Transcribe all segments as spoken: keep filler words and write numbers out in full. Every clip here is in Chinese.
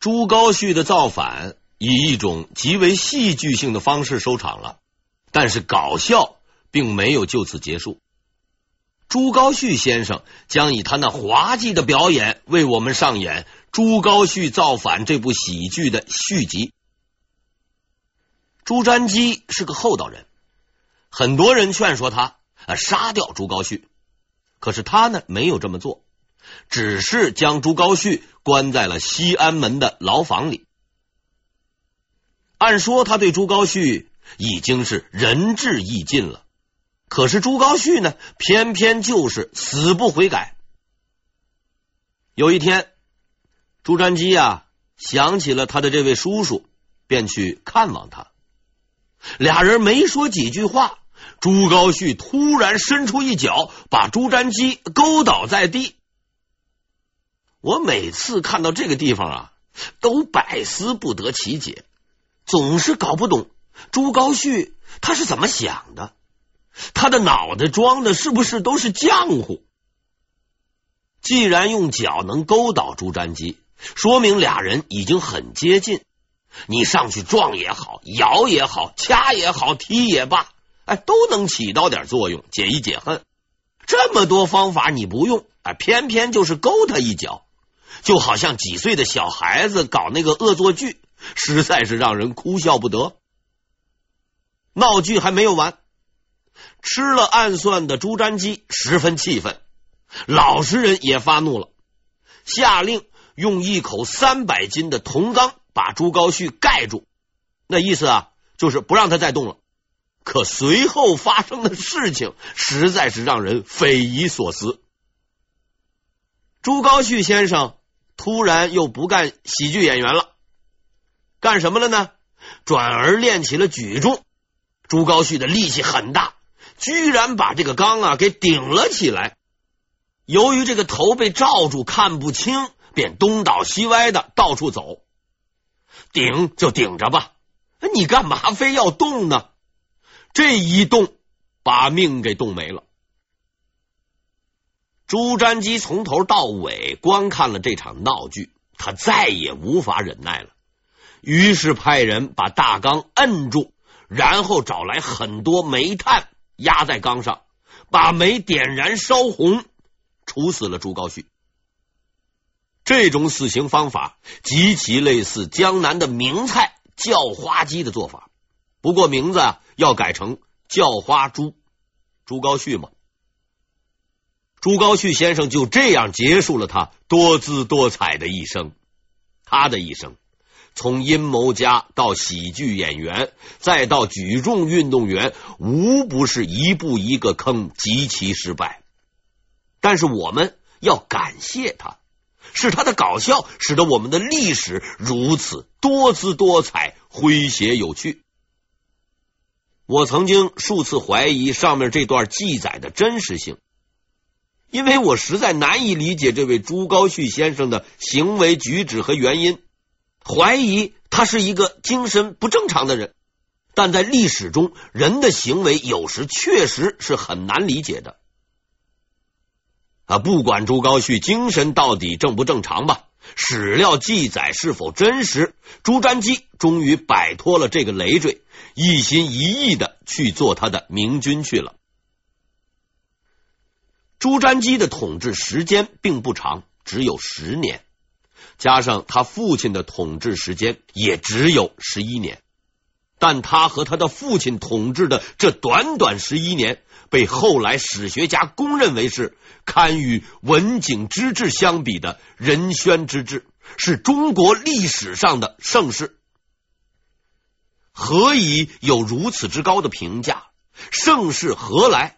朱高煦的造反以一种极为戏剧性的方式收场了，但是搞笑并没有就此结束。朱高煦先生将以他那滑稽的表演为我们上演《朱高煦造反》这部喜剧的续集。朱瞻基是个厚道人，很多人劝说他、啊、杀掉朱高煦，可是他呢没有这么做，只是将朱高煦关在了西安门的牢房里。按说他对朱高煦已经是仁至义尽了，可是朱高煦呢偏偏就是死不悔改。有一天，朱瞻基啊想起了他的这位叔叔，便去看望他。俩人没说几句话，朱高煦突然伸出一脚把朱瞻基勾倒在地。我每次看到这个地方啊都百思不得其解，总是搞不懂朱高煦他是怎么想的，他的脑袋装的是不是都是浆糊？既然用脚能勾倒朱瞻基，说明俩人已经很接近，你上去撞也好，摇也好，掐也好，踢也罢，哎，都能起到点作用，解一解恨。这么多方法你不用，哎，偏偏就是勾他一脚，就好像几岁的小孩子搞那个恶作剧，实在是让人哭笑不得。闹剧还没有完，吃了暗算的朱瞻基十分气愤，老实人也发怒了，下令用一口三百斤的铜缸把朱高煦盖住，那意思啊就是不让他再动了。可随后发生的事情实在是让人匪夷所思。朱高煦先生突然又不干喜剧演员了，干什么了呢？转而练起了举重。朱高煦的力气很大，居然把这个缸啊给顶了起来。由于这个头被罩住看不清，便东倒西歪的到处走。顶就顶着吧，你干嘛非要动呢？这一动把命给动没了。朱瞻基从头到尾观看了这场闹剧，他再也无法忍耐了，于是派人把大缸摁住，然后找来很多煤炭压在缸上，把煤点燃烧红，处死了朱高煦。这种死刑方法极其类似江南的名菜叫花鸡的做法，不过名字要改成叫花猪，朱高煦嘛。朱高煦先生就这样结束了他多姿多彩的一生。他的一生从阴谋家到喜剧演员，再到举重运动员，无不是一步一个坑，极其失败。但是我们要感谢他，是他的搞笑使得我们的历史如此多姿多彩，诙谐有趣。我曾经数次怀疑上面这段记载的真实性，因为我实在难以理解这位朱高煦先生的行为举止和原因，怀疑他是一个精神不正常的人，但在历史中，人的行为有时确实是很难理解的。啊，不管朱高煦精神到底正不正常吧，史料记载是否真实，朱瞻基终于摆脱了这个累赘，一心一意的去做他的明君去了。朱瞻基的统治时间并不长，只有十年。加上他父亲的统治时间也只有十一年，但他和他的父亲统治的这短短十一年，被后来史学家公认为是堪与文景之治相比的仁宣之治，是中国历史上的盛世。何以有如此之高的评价？盛世何来？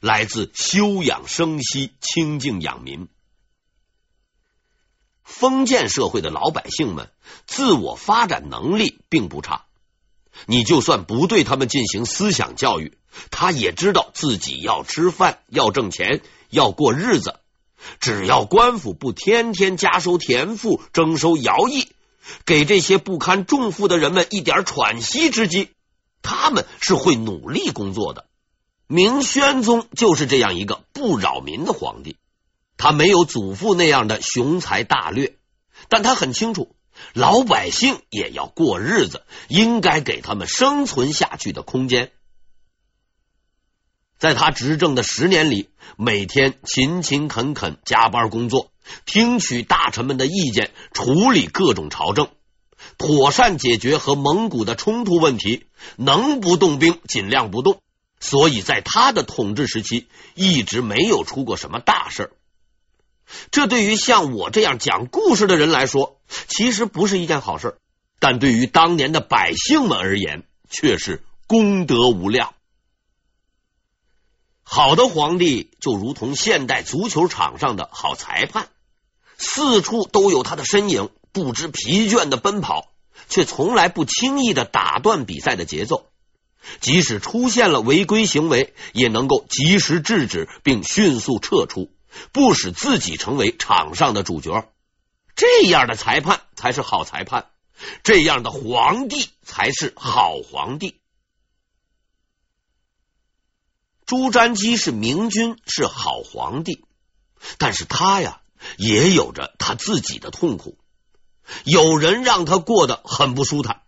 来自休养生息，清静养民。封建社会的老百姓们自我发展能力并不差，你就算不对他们进行思想教育，他也知道自己要吃饭，要挣钱，要过日子。只要官府不天天加收田赋，征收徭役，给这些不堪重负的人们一点喘息之机，他们是会努力工作的。明宣宗就是这样一个不扰民的皇帝，他没有祖父那样的雄才大略，但他很清楚老百姓也要过日子，应该给他们生存下去的空间。在他执政的十年里，每天勤勤恳恳加班工作，听取大臣们的意见，处理各种朝政，妥善解决和蒙古的冲突问题，能不动兵尽量不动，所以在他的统治时期一直没有出过什么大事。这对于像我这样讲故事的人来说其实不是一件好事，但对于当年的百姓们而言却是功德无量。好的皇帝就如同现代足球场上的好裁判，四处都有他的身影，不知疲倦的奔跑，却从来不轻易的打断比赛的节奏，即使出现了违规行为也能够及时制止并迅速撤出，不使自己成为场上的主角。这样的裁判才是好裁判，这样的皇帝才是好皇帝。朱瞻基是明君，是好皇帝，但是他呀也有着他自己的痛苦，有人让他过得很不舒坦。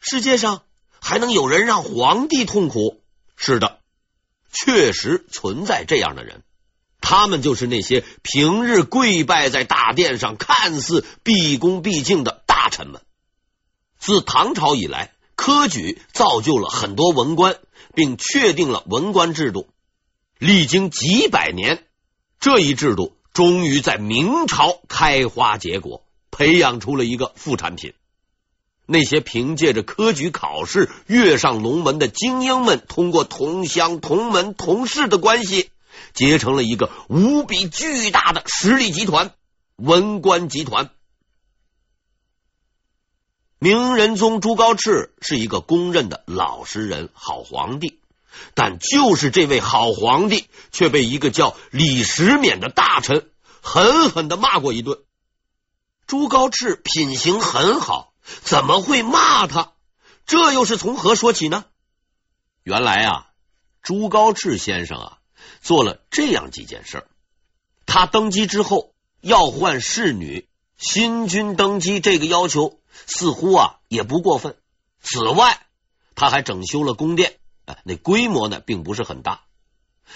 世界上还能有人让皇帝痛苦？是的，确实存在这样的人，他们就是那些平日跪拜在大殿上看似毕恭毕敬的大臣们。自唐朝以来，科举造就了很多文官，并确定了文官制度。历经几百年，这一制度终于在明朝开花结果，培养出了一个副产品。那些凭借着科举考试跃上龙门的精英们，通过同乡同门同事的关系，结成了一个无比巨大的实力集团——文官集团。明仁宗朱高炽是一个公认的老实人、好皇帝，但就是这位好皇帝却被一个叫李时勉的大臣狠狠地骂过一顿。朱高炽品行很好，怎么会骂他？这又是从何说起呢？原来啊，朱高炽先生啊做了这样几件事。他登基之后要换侍女，新君登基这个要求似乎啊也不过分。此外，他还整修了宫殿，哎，那规模呢并不是很大。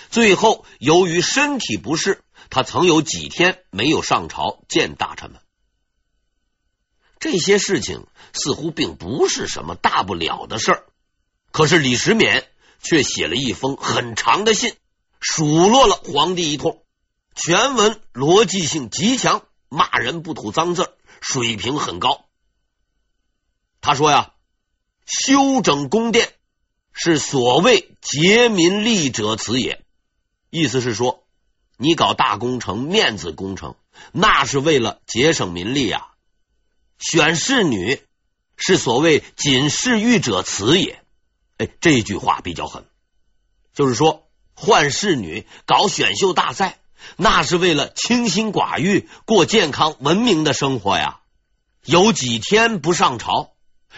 最后由于身体不适，他曾有几天没有上朝见大臣们。这些事情似乎并不是什么大不了的事儿，可是李时勉却写了一封很长的信，数落了皇帝一通，全文逻辑性极强，骂人不吐脏字，水平很高。他说呀，修整宫殿是所谓竭民利者此也。意思是说，你搞大工程、面子工程，那是为了节省民力啊。选侍女是所谓谨侍御者此也。哎，这句话比较狠，就是说换侍女、搞选秀大赛，那是为了清心寡欲，过健康文明的生活呀。有几天不上朝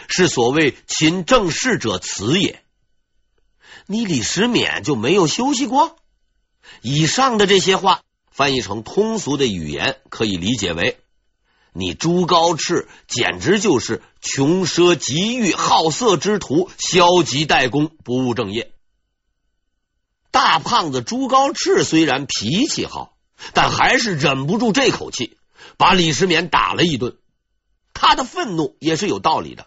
是所谓勤政事者辞也。你李时勉就没有休息过？以上的这些话翻译成通俗的语言，可以理解为你朱高炽简直就是穷奢极欲、好色之徒，消极怠工，不务正业。大胖子朱高炽虽然脾气好，但还是忍不住这口气，把李时勉打了一顿。他的愤怒也是有道理的，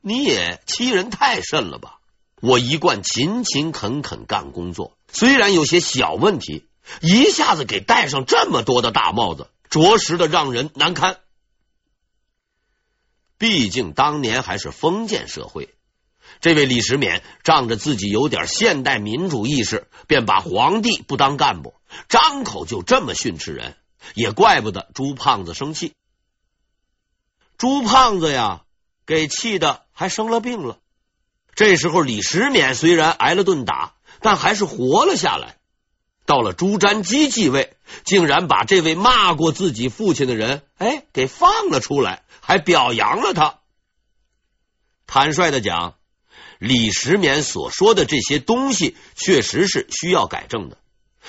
你也欺人太甚了吧？我一贯勤勤恳恳干工作，虽然有些小问题，一下子给戴上这么多的大帽子，着实的让人难堪。毕竟当年还是封建社会，这位李时勉仗着自己有点现代民主意识，便把皇帝不当干部，张口就这么训斥人，也怪不得朱胖子生气。朱胖子呀给气的还生了病了。这时候李时勉虽然挨了顿打，但还是活了下来。到了朱瞻基继位，竟然把这位骂过自己父亲的人哎给放了出来，还表扬了他。坦率的讲，李时勉所说的这些东西确实是需要改正的，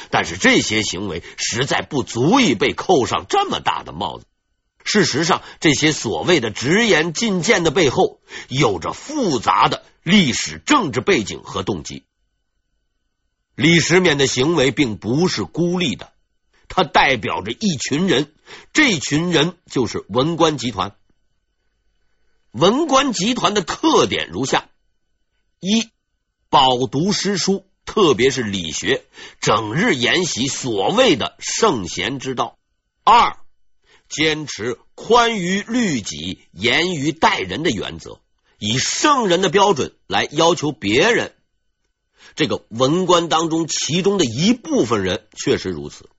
但是这些行为实在不足以被扣上这么大的帽子，事实上，这些所谓的直言进谏的背后，有着复杂的历史政治背景和动机。李时勉的行为并不是孤立的，他代表着一群人，这群人就是文官集团。文官集团的特点如下：一、饱读诗书，特别是理学，整日研习所谓的圣贤之道；二、坚持宽于律己、严于待人的原则，以圣人的标准来要求别人。这个文官当中，其中的一部分人确实如此。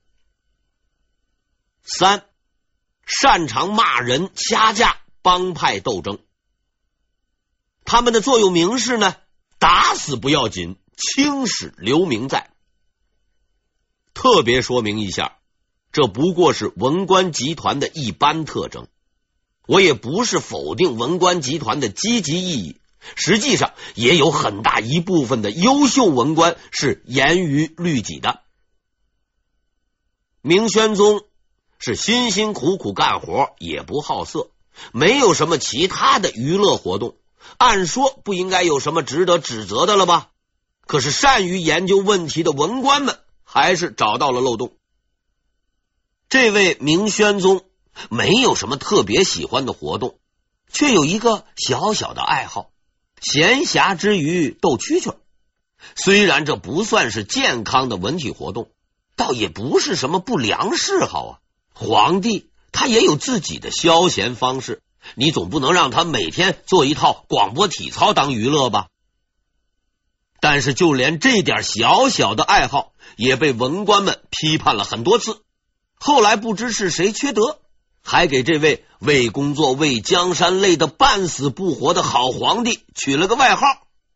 三、擅长骂人、掐架、帮派斗争。他们的座右铭是呢，打死不要紧，青史留名在。特别说明一下，这不过是文官集团的一般特征。我也不是否定文官集团的积极意义，实际上也有很大一部分的优秀文官是严于律己的。明宣宗是辛辛苦苦干活，也不好色，没有什么其他的娱乐活动，按说不应该有什么值得指责的了吧？可是善于研究问题的文官们还是找到了漏洞。这位明宣宗没有什么特别喜欢的活动，却有一个小小的爱好，闲暇之余斗蛐蛐。虽然这不算是健康的文体活动，倒也不是什么不良嗜好啊。皇帝他也有自己的消闲方式，你总不能让他每天做一套广播体操当娱乐吧？但是就连这点小小的爱好也被文官们批判了很多次，后来不知是谁缺德，还给这位为工作为江山累得半死不活的好皇帝取了个外号，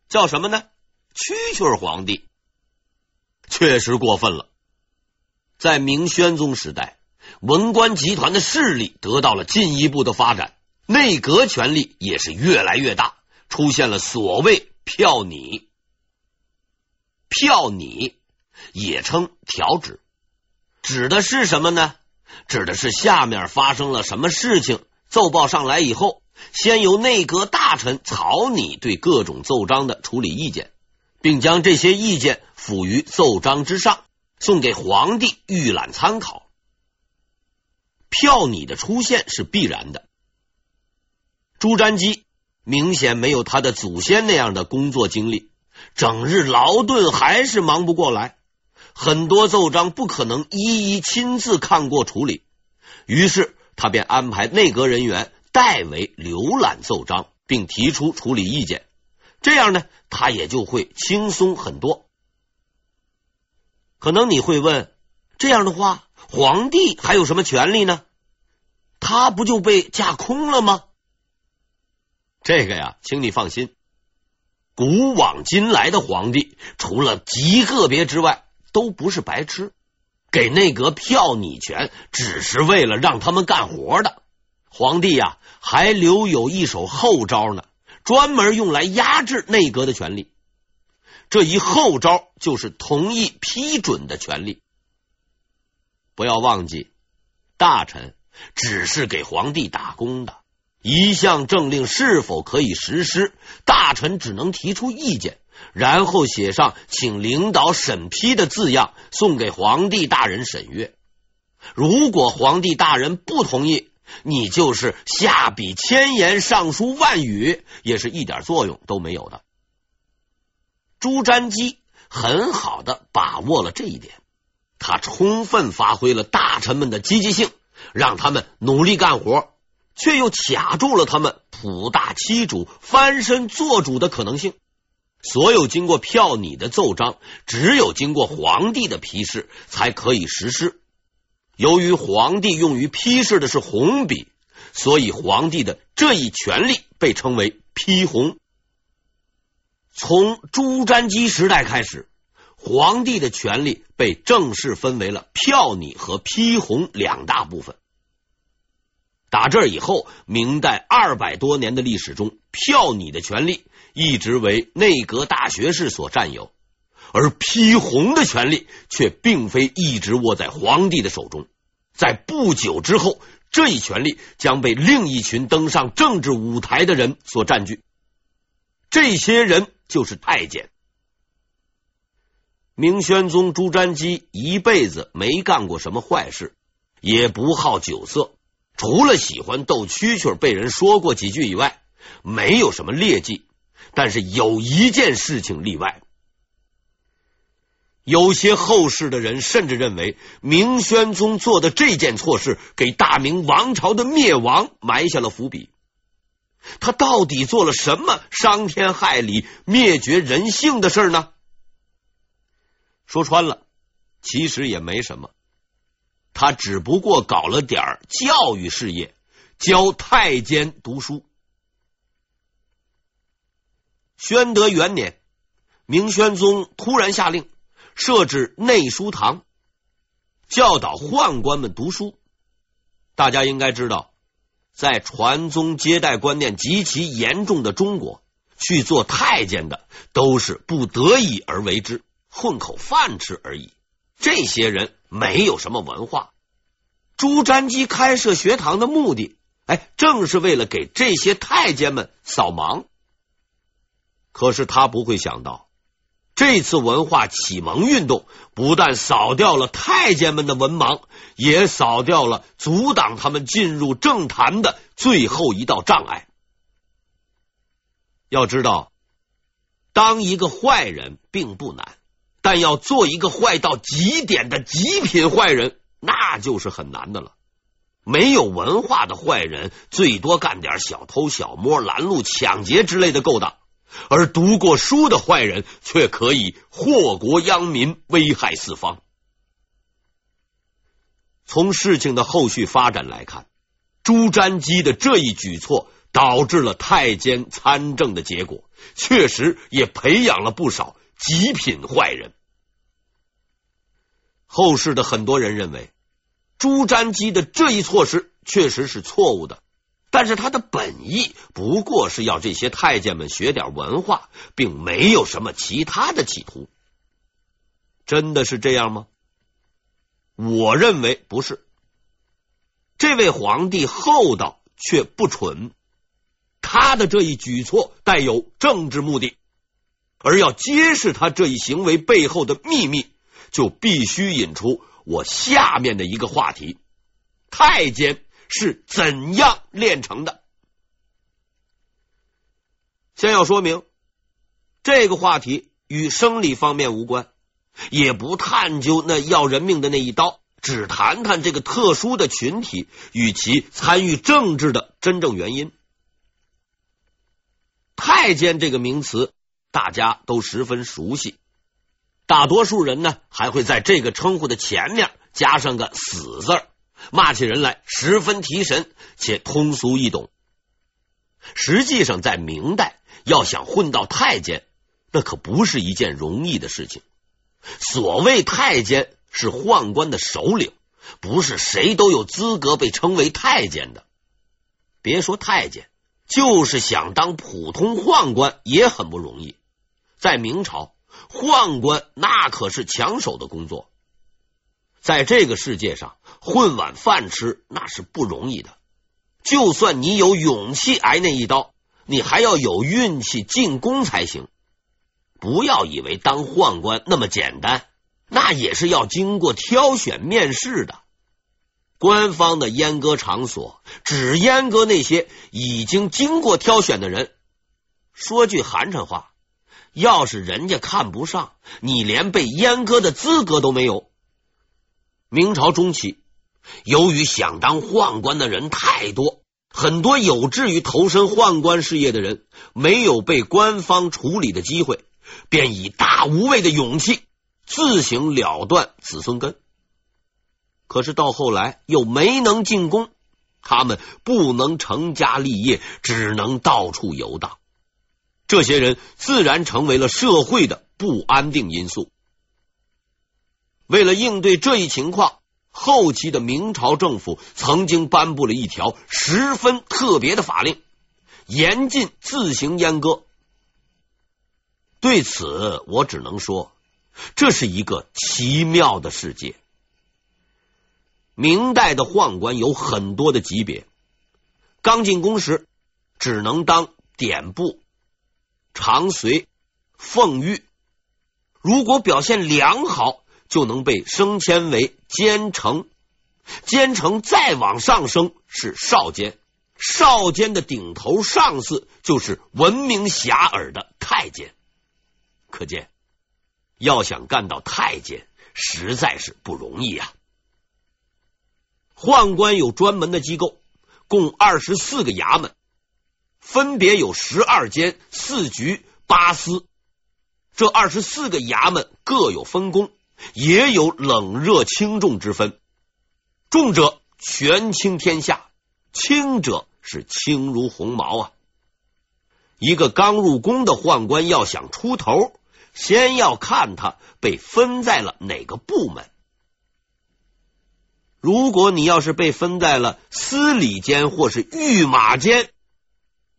叫什么呢？蛐蛐皇帝。确实过分了。在明宣宗时代，文官集团的势力得到了进一步的发展，内阁权力也是越来越大，出现了所谓票拟。票拟也称条旨，指的是什么呢？指的是下面发生了什么事情，奏报上来以后，先由内阁大臣草拟对各种奏章的处理意见，并将这些意见附于奏章之上，送给皇帝预览参考。票拟的出现是必然的。朱瞻基明显没有他的祖先那样的工作经历，整日劳顿还是忙不过来，很多奏章不可能一一亲自看过处理，于是他便安排内阁人员代为浏览奏章，并提出处理意见，这样呢，他也就会轻松很多。可能你会问，这样的话皇帝还有什么权利呢？他不就被架空了吗？这个呀，请你放心，古往今来的皇帝除了极个别之外都不是白痴，给内阁票拟权只是为了让他们干活的。皇帝呀，还留有一手后招呢，专门用来压制内阁的权利。这一后招就是同意批准的权利。不要忘记，大臣只是给皇帝打工的，一项政令是否可以实施，大臣只能提出意见，然后写上请领导审批的字样，送给皇帝大人审阅。如果皇帝大人不同意，你就是下笔千言上书万语，也是一点作用都没有的。朱瞻基很好的把握了这一点，他充分发挥了大臣们的积极性，让他们努力干活，却又卡住了他们普大欺主、翻身做主的可能性。所有经过票拟的奏章，只有经过皇帝的批示才可以实施。由于皇帝用于批示的是红笔，所以皇帝的这一权力被称为批红。从朱瞻基时代开始，皇帝的权力被正式分为了票拟和批红两大部分。打这以后，明代二百多年的历史中，票拟的权力一直为内阁大学士所占有，而批红的权力却并非一直握在皇帝的手中，在不久之后这一权力将被另一群登上政治舞台的人所占据，这些人就是太监。明宣宗朱瞻基一辈子没干过什么坏事，也不好酒色，除了喜欢斗蛐蛐被人说过几句以外，没有什么劣迹。但是有一件事情例外，有些后世的人甚至认为明宣宗做的这件错事给大明王朝的灭亡埋下了伏笔。他到底做了什么伤天害理、灭绝人性的事呢？说穿了，其实也没什么，他只不过搞了点教育事业，教太监读书。宣德元年，明宣宗突然下令设置内书堂，教导宦官们读书。大家应该知道，在传宗接代观念极其严重的中国，去做太监的都是不得已而为之，混口饭吃而已，这些人没有什么文化。朱瞻基开设学堂的目的，哎，正是为了给这些太监们扫盲。可是他不会想到，这次文化启蒙运动不但扫掉了太监们的文盲，也扫掉了阻挡他们进入政坛的最后一道障碍。要知道，当一个坏人并不难，但要做一个坏到极点的极品坏人，那就是很难的了。没有文化的坏人，最多干点小偷小摸、拦路抢劫之类的勾当，而读过书的坏人却可以祸国殃民、危害四方。从事情的后续发展来看，朱瞻基的这一举措导致了太监参政的结果，确实也培养了不少极品坏人。后世的很多人认为朱瞻基的这一措施确实是错误的，但是他的本意不过是要这些太监们学点文化，并没有什么其他的企图。真的是这样吗？我认为不是。这位皇帝厚道却不蠢，他的这一举措带有政治目的，而要揭示他这一行为背后的秘密，就必须引出我下面的一个话题：太监是怎样炼成的。先要说明，这个话题与生理方面无关，也不探究那要人命的那一刀，只谈谈这个特殊的群体与其参与政治的真正原因。太监这个名词大家都十分熟悉，大多数人呢还会在这个称呼的前面加上个死字儿，骂起人来十分提神且通俗易懂。实际上在明代，要想混到太监，那可不是一件容易的事情。所谓太监是宦官的首领，不是谁都有资格被称为太监的。别说太监，就是想当普通宦官也很不容易。在明朝，宦官那可是抢手的工作，在这个世界上混碗饭吃那是不容易的，就算你有勇气挨那一刀，你还要有运气进宫才行。不要以为当宦官那么简单，那也是要经过挑选面试的。官方的阉割场所只阉割那些已经经过挑选的人。说句寒碜话，要是人家看不上你，连被阉割的资格都没有。明朝中期，由于想当宦官的人太多，很多有志于投身宦官事业的人没有被官方处理的机会，便以大无畏的勇气自行了断子孙根。可是到后来又没能进宫，他们不能成家立业，只能到处游荡。这些人自然成为了社会的不安定因素。为了应对这一情况，后期的明朝政府曾经颁布了一条十分特别的法令，严禁自行阉割。对此，我只能说，这是一个奇妙的世界。明代的宦官有很多的级别，刚进宫时只能当典部、常随、奉御，如果表现良好就能被升迁为监丞，监丞再往上升是少监，少监的顶头上司就是闻名遐迩的太监。可见要想干到太监实在是不容易啊。宦官有专门的机构，共二十四个衙门，分别有十二监、四局、八司，这二十四个衙门各有分工，也有冷热轻重之分，重者权倾天下，轻者是轻如鸿毛啊。一个刚入宫的宦官要想出头，先要看他被分在了哪个部门。如果你要是被分在了司礼监或是御马监，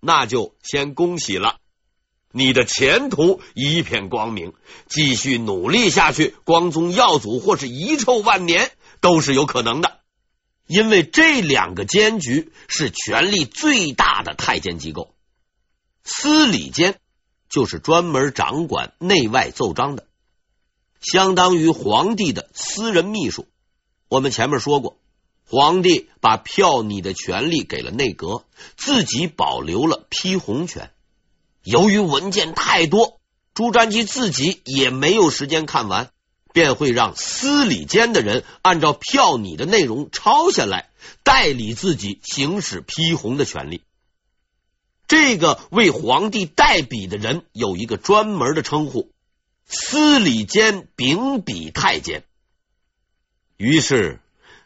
那就先恭喜了，你的前途一片光明，继续努力下去，光宗耀祖或是遗臭万年都是有可能的。因为这两个监局是权力最大的太监机构，司礼监就是专门掌管内外奏章的，相当于皇帝的私人秘书。我们前面说过，皇帝把票拟的权力给了内阁，自己保留了批红权。由于文件太多，朱瞻基自己也没有时间看完，便会让司礼监的人按照票拟的内容抄下来，代理自己行使批红的权利。这个为皇帝代笔的人有一个专门的称呼，司礼监秉笔太监。于是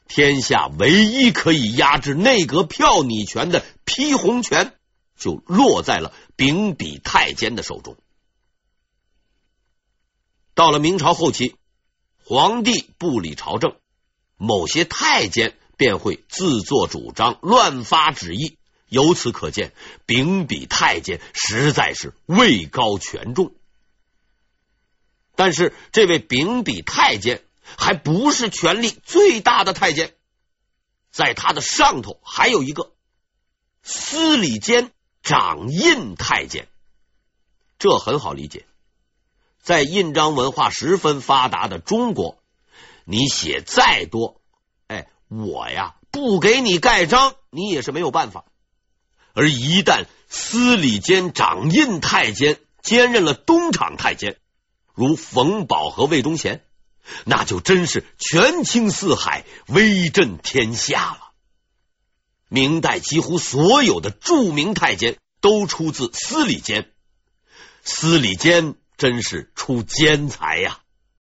天下唯一可以压制内阁票拟权的批红权就落在了秉笔太监的手中。到了明朝后期，皇帝不理朝政，某些太监便会自作主张，乱发旨意，由此可见，秉笔太监实在是位高权重。但是这位秉笔太监还不是权力最大的太监，在他的上头还有一个司礼监掌印太监。这很好理解，在印章文化十分发达的中国，你写再多，哎，我呀不给你盖章你也是没有办法。而一旦司礼监掌印太监兼任了东厂太监，如冯保和魏忠贤，那就真是权倾四海，威震天下了。明代几乎所有的著名太监都出自司礼监，司礼监真是出奸才呀。